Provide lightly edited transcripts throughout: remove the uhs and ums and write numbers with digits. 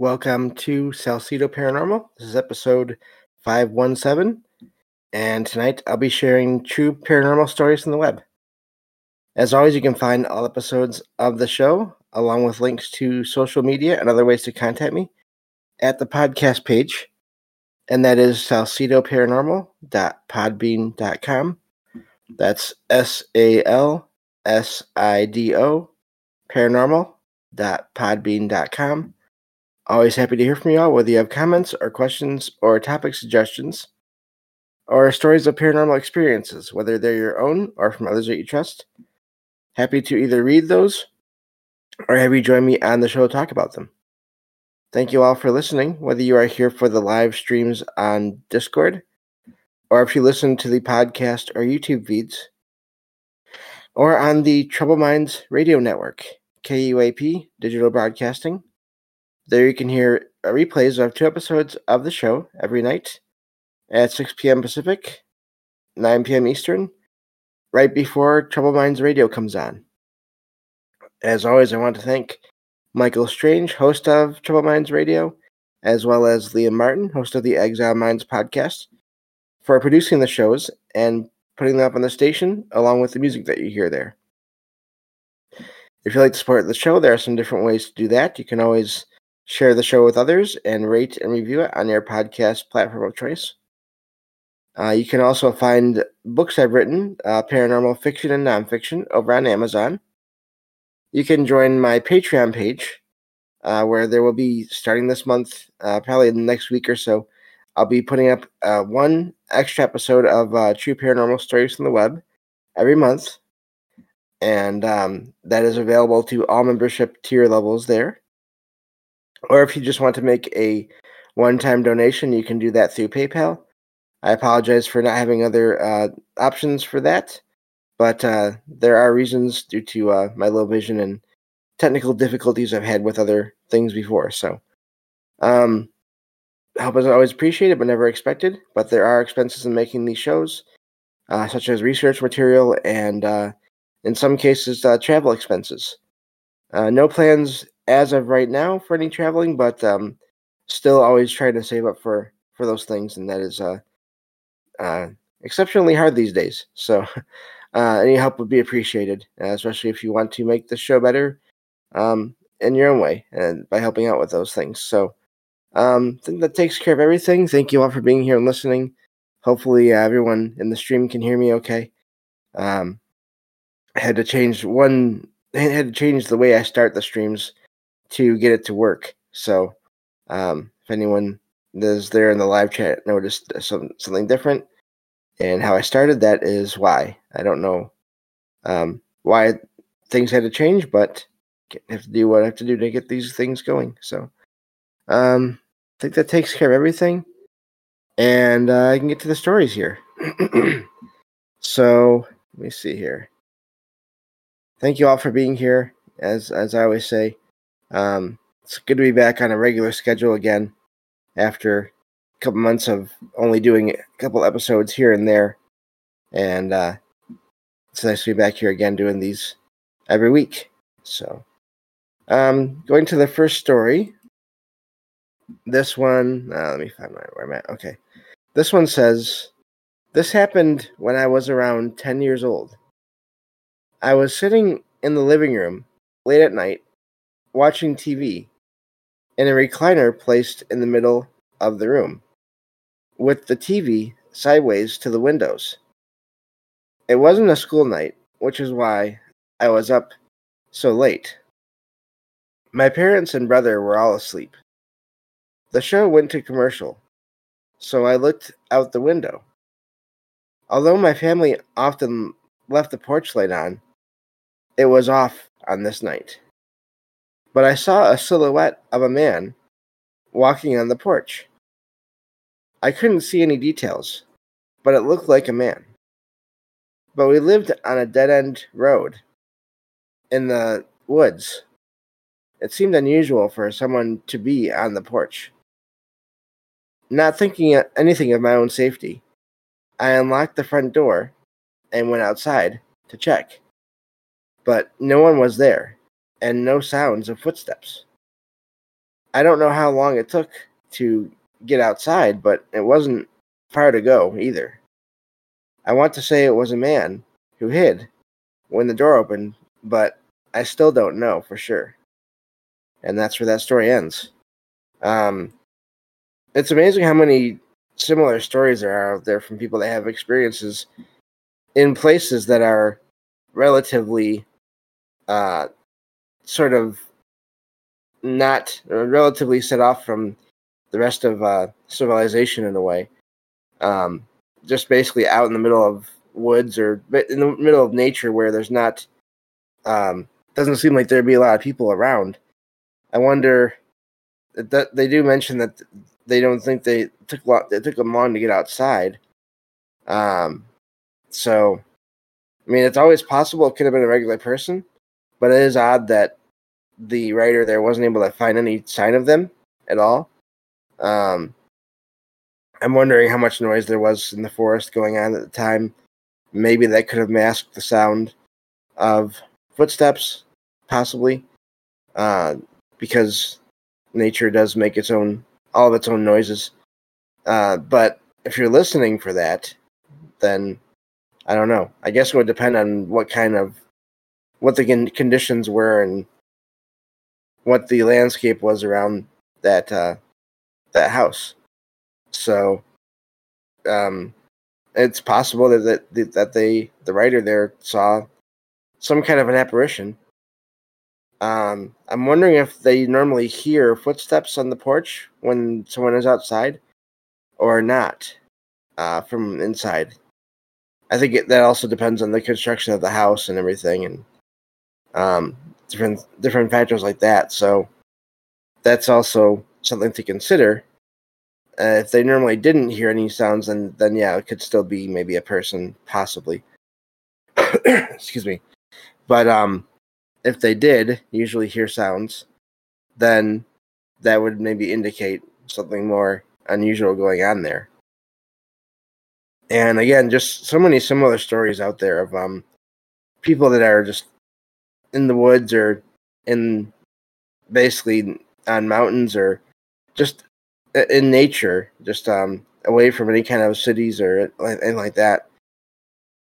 Welcome to Salsido Paranormal. This is episode 517, and tonight I'll be sharing true paranormal stories from the web. As always, you can find all episodes of the show, along with links to social media and other ways to contact me, at the podcast page, and that is salsidoparanormal.podbean.com. That's S-A-L-S-I-D-O paranormal.podbean.com. Always happy to hear from you all, whether you have comments or questions or topic suggestions or stories of paranormal experiences, whether they're your own or from others that you trust. Happy to either read those or have you join me on the show to talk about them. Thank you all for listening, whether you are here for the live streams on Discord or if you listen to the podcast or YouTube feeds or on the Troubled Minds Radio Network, KUAP, Digital Broadcasting. There you can hear replays of two episodes of the show every night at 6 p.m. Pacific, 9 p.m. Eastern, right before Troubled Minds Radio comes on. As always, I want to thank Michael Strange, host of Troubled Minds Radio, as well as Liam Martin, host of the Exile Minds podcast, for producing the shows and putting them up on the station, along with the music that you hear there. If you'd like to support the show, there are some different ways to do that. You can always share the show with others, and rate and review it on your podcast platform of choice. You can also find books I've written, paranormal fiction and nonfiction, over on Amazon. You can join my Patreon page, where there will be, starting this month, probably in the next week or so, I'll be putting up one extra episode of True Paranormal Stories from the Web every month, and that is available to all membership tier levels there. Or if you just want to make a one-time donation, you can do that through PayPal. I apologize for not having other options for that, but there are reasons due to my low vision and technical difficulties I've had with other things before. So help is always appreciated but never expected, but there are expenses in making these shows, such as research material and, in some cases, travel expenses. No plans as of right now for any traveling, but still always trying to save up for those things, and that is exceptionally hard these days. So any help would be appreciated, especially if you want to make the show better in your own way and by helping out with those things. So I think that takes care of everything. Thank you all for being here and listening. Hopefully everyone in the stream can hear me okay. I had to change the way I start the streams to get it to work. So if anyone is there in the live chat noticed something different and how I started, that is why. I don't know why things had to change, but I have to do what I have to do to get these things going. So I think that takes care of everything, and I can get to the stories here. So let me see here. Thank you all for being here. As I always say, it's good to be back on a regular schedule again after a couple months of only doing a couple episodes here and there. And it's nice to be back here again doing these every week. So going to the first story. This one, let me find where I'm at. Okay. This one says, this happened when I was around 10 years old. I was sitting in the living room late at night, watching TV, in a recliner placed in the middle of the room, with the TV sideways to the windows. It wasn't a school night, which is why I was up so late. My parents and brother were all asleep. The show went to commercial, so I looked out the window. Although my family often left the porch light on, it was off on this night. But I saw a silhouette of a man walking on the porch. I couldn't see any details, but it looked like a man. But we lived on a dead-end road in the woods. It seemed unusual for someone to be on the porch. Not thinking anything of my own safety, I unlocked the front door and went outside to check. But no one was there, and no sounds of footsteps. I don't know how long it took to get outside, but it wasn't far to go either. I want to say it was a man who hid when the door opened, but I still don't know for sure. And that's where that story ends. It's amazing how many similar stories there are out there from people that have experiences in places that are relatively sort of not relatively set off from the rest of civilization in a way. Just basically out in the middle of woods or in the middle of nature where there's not, doesn't seem like there'd be a lot of people around. I wonder that they do mention that they don't think it took them long to get outside. So, I mean, it's always possible it could have been a regular person, but it is odd that the writer there wasn't able to find any sign of them at all. I'm wondering how much noise there was in the forest going on at the time. Maybe that could have masked the sound of footsteps, possibly, because nature does make all of its own noises. But if you're listening for that, then I don't know. I guess it would depend on what the conditions were and what the landscape was around that house. So, it's possible that the writer there saw some kind of an apparition. I'm wondering if they normally hear footsteps on the porch when someone is outside or not, from inside. I think that also depends on the construction of the house and everything and, different factors like that. So that's also something to consider. If they normally didn't hear any sounds, then yeah, it could still be maybe a person, possibly. Excuse me. But if they did usually hear sounds, then that would maybe indicate something more unusual going on there. And again, just so many similar stories out there of people that are just in the woods or in basically on mountains or just in nature, just away from any kind of cities or anything like that,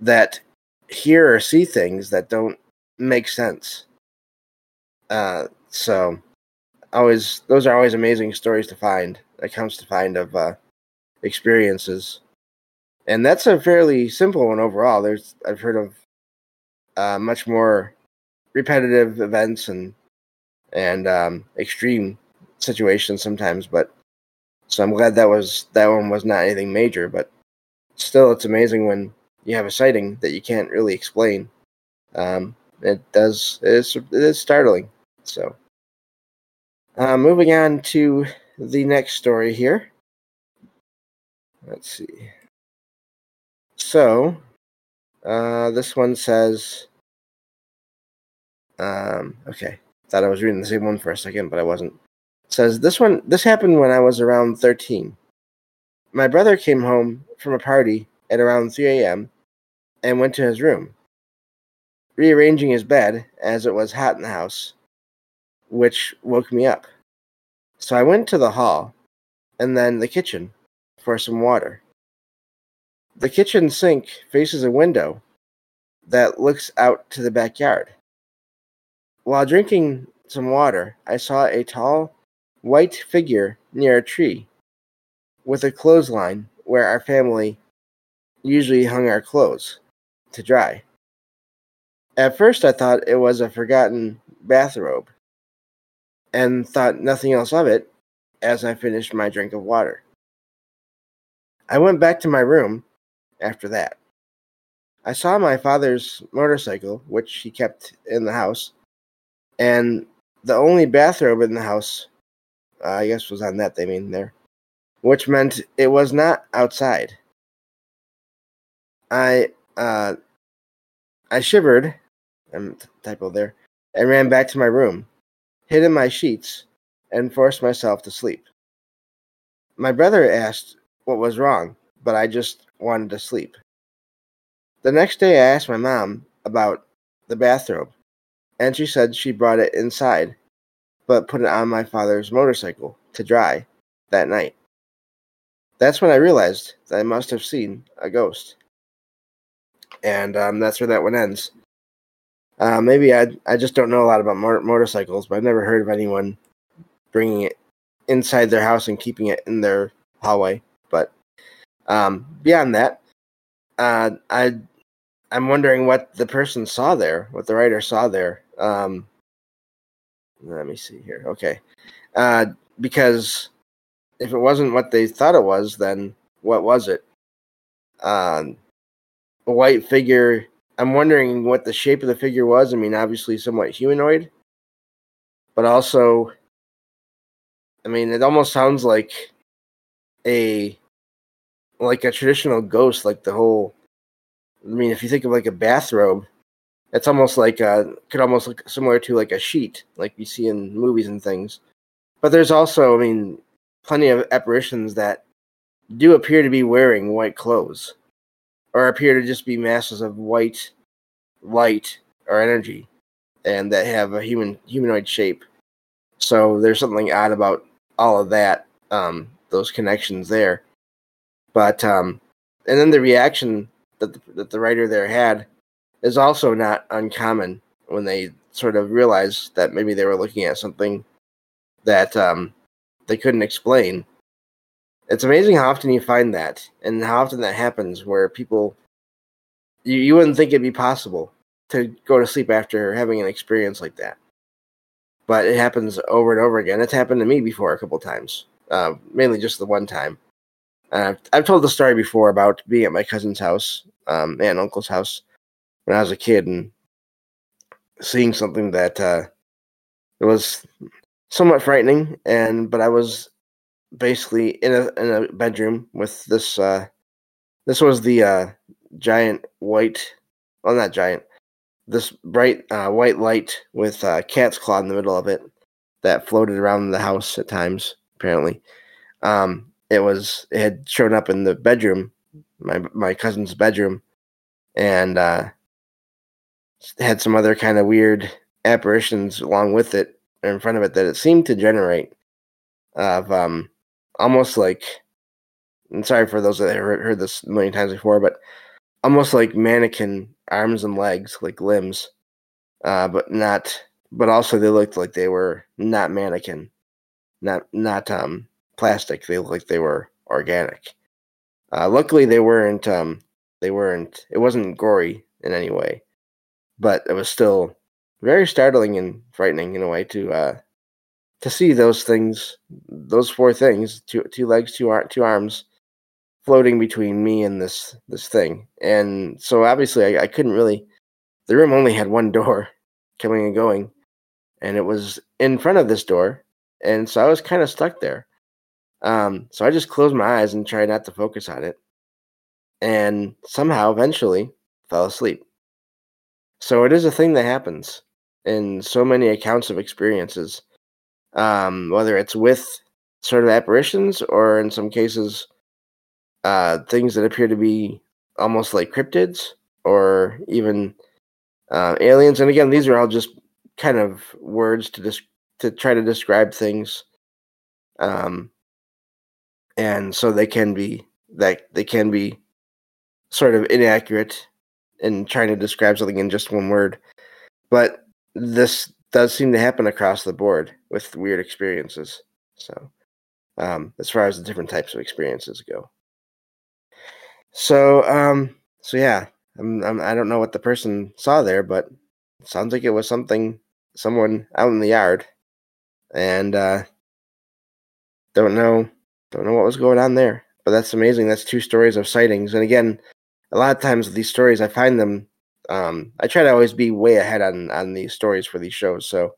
that hear or see things that don't make sense. So those are always amazing stories to find, accounts to find of experiences. And that's a fairly simple one overall. I've heard of much more repetitive events and extreme situations sometimes, but so I'm glad that one was not anything major, but still, it's amazing when you have a sighting that you can't really explain. It is startling. So, moving on to the next story here. Let's see. So, this one says, okay, thought I was reading the same one for a second, but I wasn't. Says, this happened when I was around 13. My brother came home from a party at around 3 a.m. and went to his room, rearranging his bed as it was hot in the house, which woke me up. So I went to the hall and then the kitchen for some water. The kitchen sink faces a window that looks out to the backyard. While drinking some water, I saw a tall, white figure near a tree with a clothesline where our family usually hung our clothes to dry. At first, I thought it was a forgotten bathrobe and thought nothing else of it as I finished my drink of water. I went back to my room after that. I saw my father's motorcycle, which he kept in the house, and the only bathrobe in the house I guess was on that, they mean there, which meant it was not outside. I shivered, typo there, and ran back to my room, hid in my sheets, and forced myself to sleep. My brother asked what was wrong, but I just wanted to sleep. The next day I asked my mom about the bathrobe, and she said she brought it inside but put it on my father's motorcycle to dry that night. That's when I realized that I must have seen a ghost. And that's where that one ends. Maybe I just don't know a lot about motorcycles, but I've never heard of anyone bringing it inside their house and keeping it in their hallway. But beyond that, I'm wondering what the person saw there, what the writer saw there. Let me see here. Okay. Because if it wasn't what they thought it was, then what was it? A white figure. I'm wondering what the shape of the figure was. I mean, obviously somewhat humanoid, but also, I mean, it almost sounds like a traditional ghost, like the whole, I mean, if you think of like a bathrobe, it's almost like could almost look similar to like a sheet, like you see in movies and things. But there's also, I mean, plenty of apparitions that do appear to be wearing white clothes, or appear to just be masses of white light or energy, and that have a humanoid shape. So there's something odd about all of that, those connections there. But and then the reaction that the writer there had is also not uncommon when they sort of realize that maybe they were looking at something that they couldn't explain. It's amazing how often you find that, and how often that happens, where people, you wouldn't think it'd be possible to go to sleep after having an experience like that. But it happens over and over again. It's happened to me before a couple times, mainly just the one time. I've told the story before about being at my cousin's house, aunt and uncle's house, when I was a kid, and seeing something that it was somewhat frightening, but I was basically in a bedroom with this. This was the giant white, well, not giant, this bright white light with a cat's claw in the middle of it that floated around the house at times. Apparently, it had shown up in the bedroom, my cousin's bedroom, and had some other kind of weird apparitions along with it, in front of it, that it seemed to generate of almost like, and sorry for those that heard this a million times before, but almost like mannequin arms and legs, like limbs, but also they looked like they were not mannequin, not plastic. They looked like they were organic. Luckily they weren't, it wasn't gory in any way, but it was still very startling and frightening in a way to see those things, those four things, two legs, two arms, floating between me and this thing. And so obviously I couldn't really. The room only had one door, coming and going, and it was in front of this door, and so I was kind of stuck there. So I just closed my eyes and tried not to focus on it, and somehow eventually fell asleep. So it is a thing that happens in so many accounts of experiences, whether it's with sort of apparitions, or in some cases, things that appear to be almost like cryptids, or even aliens. And again, these are all just kind of words to try to describe things, and so they can be sort of inaccurate in trying to describe something in just one word. But this does seem to happen across the board with weird experiences. So, as far as the different types of experiences go. So yeah, I don't know what the person saw there, but it sounds like it was someone out in the yard, and don't know what was going on there. But that's amazing. That's two stories of sightings, and again, a lot of times these stories, I find them. I try to always be way ahead on these stories for these shows, so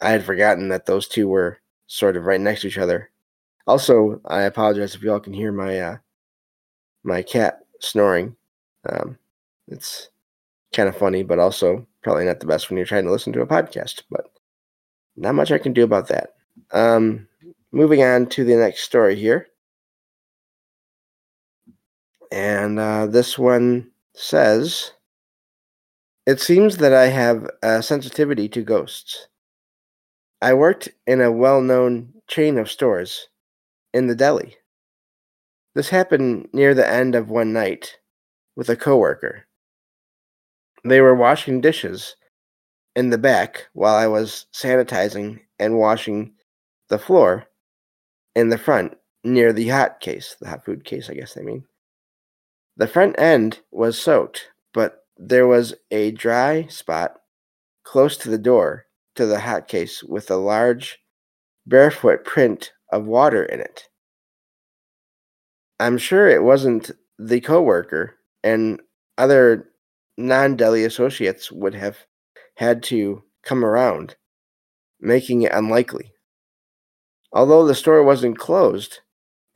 I had forgotten that those two were sort of right next to each other. Also, I apologize if y'all can hear my my cat snoring. It's kind of funny, but also probably not the best when you're trying to listen to a podcast. But not much I can do about that. Moving on to the next story here. And this one says, it seems that I have a sensitivity to ghosts. I worked in a well-known chain of stores in the deli. This happened near the end of one night with a coworker. They were washing dishes in the back while I was sanitizing and washing the floor in the front near the hot case, the hot food case, I guess they mean. The front end was soaked, but there was a dry spot close to the door to the hot case with a large barefoot print of water in it. I'm sure it wasn't the coworker, and other non-deli associates would have had to come around, making it unlikely. Although the store wasn't closed,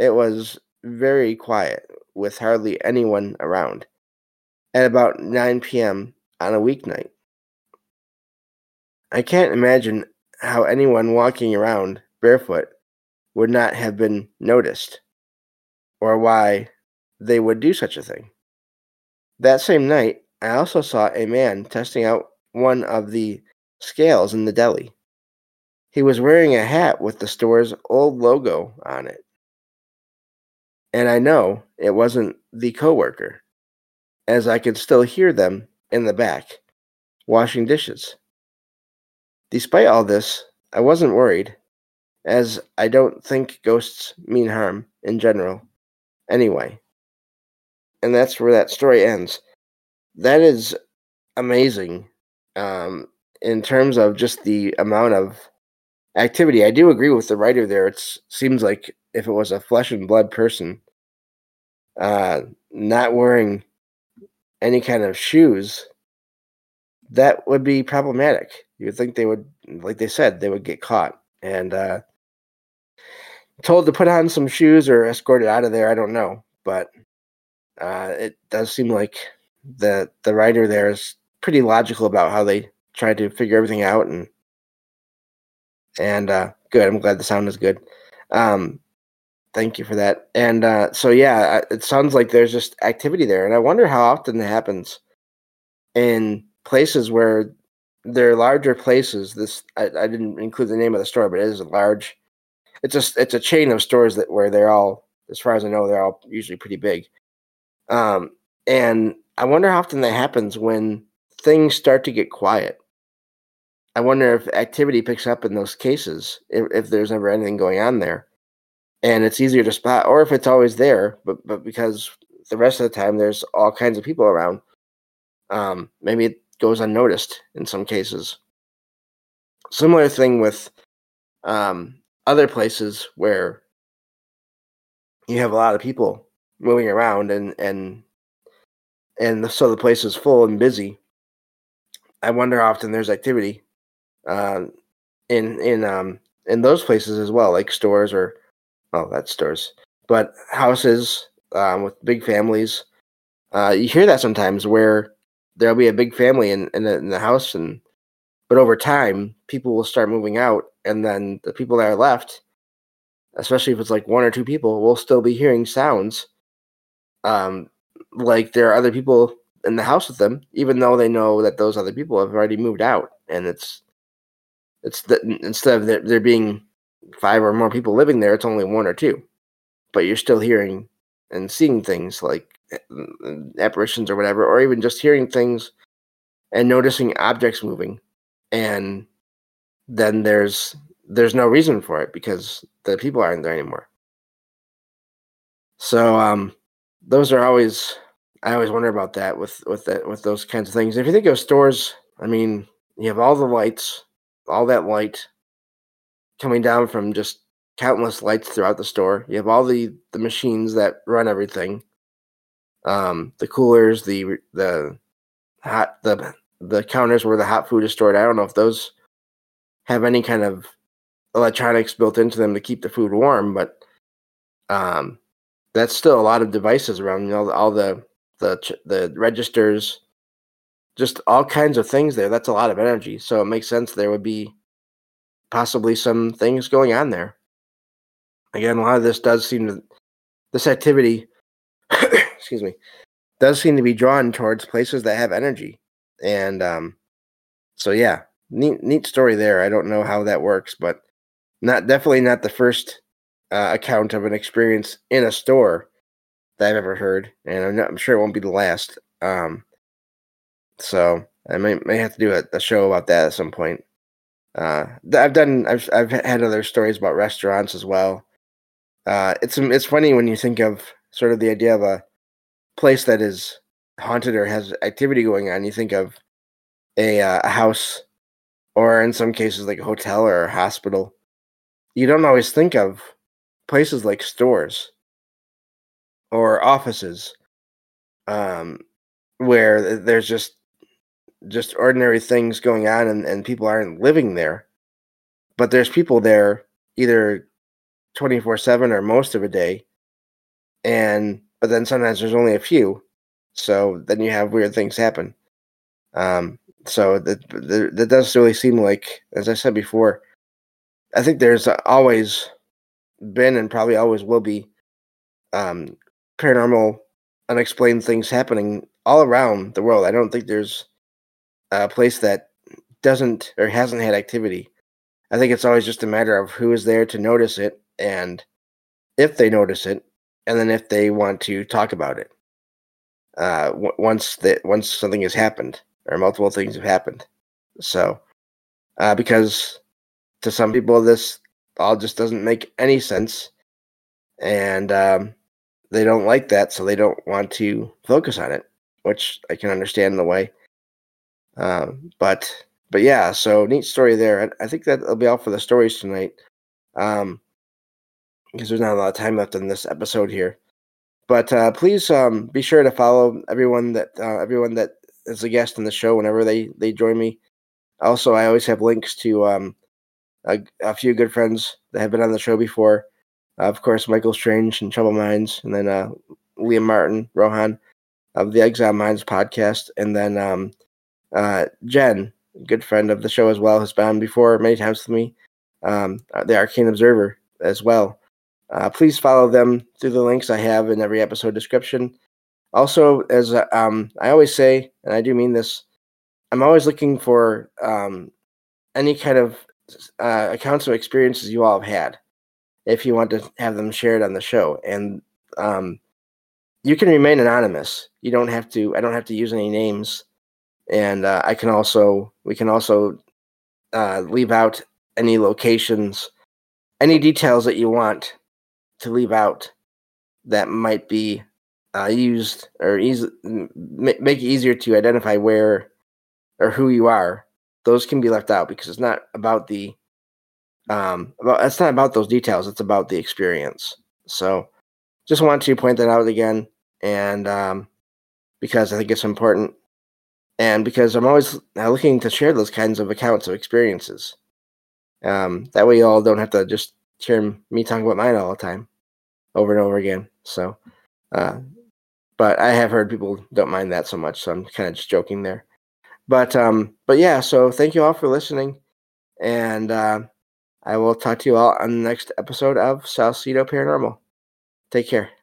it was very quiet with hardly anyone around at about 9 p.m. on a weeknight. I can't imagine how anyone walking around barefoot would not have been noticed, or why they would do such a thing. That same night, I also saw a man testing out one of the scales in the deli. He was wearing a hat with the store's old logo on it. And I know it wasn't the coworker, as I could still hear them in the back, washing dishes. Despite all this, I wasn't worried, as I don't think ghosts mean harm in general, anyway. And that's where that story ends. That is amazing, in terms of just the amount of activity. I do agree with the writer there. It seems like if it was a flesh and blood person, not wearing any kind of shoes, that would be problematic. You would think they would, like they said, they would get caught and told to put on some shoes or escorted out of there. I don't know, but it does seem like the writer there is pretty logical about how they tried to figure everything out, and good. I'm glad the sound is good. Thank you for that. And so, yeah, it sounds like there's just activity there. And I wonder how often it happens in places where they're larger places. This I didn't include the name of the store, but it is a large. It's a chain of stores that where they're all, as far as I know, they're all usually pretty big. And I wonder how often that happens when things start to get quiet. I wonder if activity picks up in those cases, if there's ever anything going on there. And it's easier to spot, or if it's always there, but because the rest of the time there's all kinds of people around, maybe it goes unnoticed in some cases. Similar thing with other places where you have a lot of people moving around, and so the place is full and busy. I wonder how often there's activity in those places as well, like stores or. Oh, that's stores. But houses with big families, you hear that sometimes where there'll be a big family in the house, but over time, people will start moving out, and then the people that are left, especially if it's like one or two people, will still be hearing sounds like there are other people in the house with them, even though they know that those other people have already moved out. And instead of there being five or more people living there, it's only one or two, but you're still hearing and seeing things like apparitions or whatever, or even just hearing things and noticing objects moving. And then there's no reason for it because the people aren't there anymore. So those are always, I always wonder about that with those kinds of things. If you think of stores, I mean, you have all the lights, all that light coming down from just countless lights throughout the store. You have all the machines that run everything, the coolers, the counters where the hot food is stored. I don't know if those have any kind of electronics built into them to keep the food warm, but that's still a lot of devices around. You know, all the registers, just all kinds of things there. That's a lot of energy, so it makes sense there would be possibly some things going on there. Again, a lot of this does seem to, this activity, excuse me, does seem to be drawn towards places that have energy. And so, yeah, neat story there. I don't know how that works, but definitely not the first account of an experience in a store that I've ever heard, and I'm sure it won't be the last. So I may have to do a show about that at some point. I've had other stories about restaurants as well. It's funny when you think of sort of the idea of a place that is haunted or has activity going on. You think of a house, or in some cases like a hotel or a hospital. You don't always think of places like stores or offices, where there's just ordinary things going on, and people aren't living there, but there's people there either 24/7 or most of a day, but then sometimes there's only a few, so then you have weird things happen. So that does really seem like, as I said before, I think there's always been and probably always will be paranormal, unexplained things happening all around the world. I don't think there's a place that doesn't or hasn't had activity. I think it's always just a matter of who is there to notice it, and if they notice it, and then if they want to talk about it once something has happened or multiple things have happened. So, because to some people this all just doesn't make any sense, and they don't like that, so they don't want to focus on it, which I can understand in a way. But yeah, so neat story there. I think that'll be all for the stories tonight, because there's not a lot of time left in this episode here. But please be sure to follow everyone that is a guest in the show whenever they join me. Also, I always have links to a few good friends that have been on the show before. Of course, Michael Strange and Troubled Minds, and then Liam Martin, Rohan of the Exile Minds podcast, and then Jen, a good friend of the show as well, has been on before many times with me, the Arcane Observer as well. Please follow them through the links I have in every episode description. Also, as I always say, and I do mean this, I'm always looking for any kind of accounts of experiences you all have had, if you want to have them shared on the show. And you can remain anonymous. I don't have to use any names. And we can also leave out any locations, any details that you want to leave out that might be used or make it easier to identify where or who you are. Those can be left out, because it's not about it's not about those details. It's about the experience. So just want to point that out again. And because I think it's important, and because I'm always looking to share those kinds of accounts of experiences. That way you all don't have to just hear me talking about mine all the time over and over again. So, but I have heard people don't mind that so much. So I'm kind of just joking there, but yeah, so thank you all for listening, and, I will talk to you all on the next episode of Salsido Paranormal. Take care.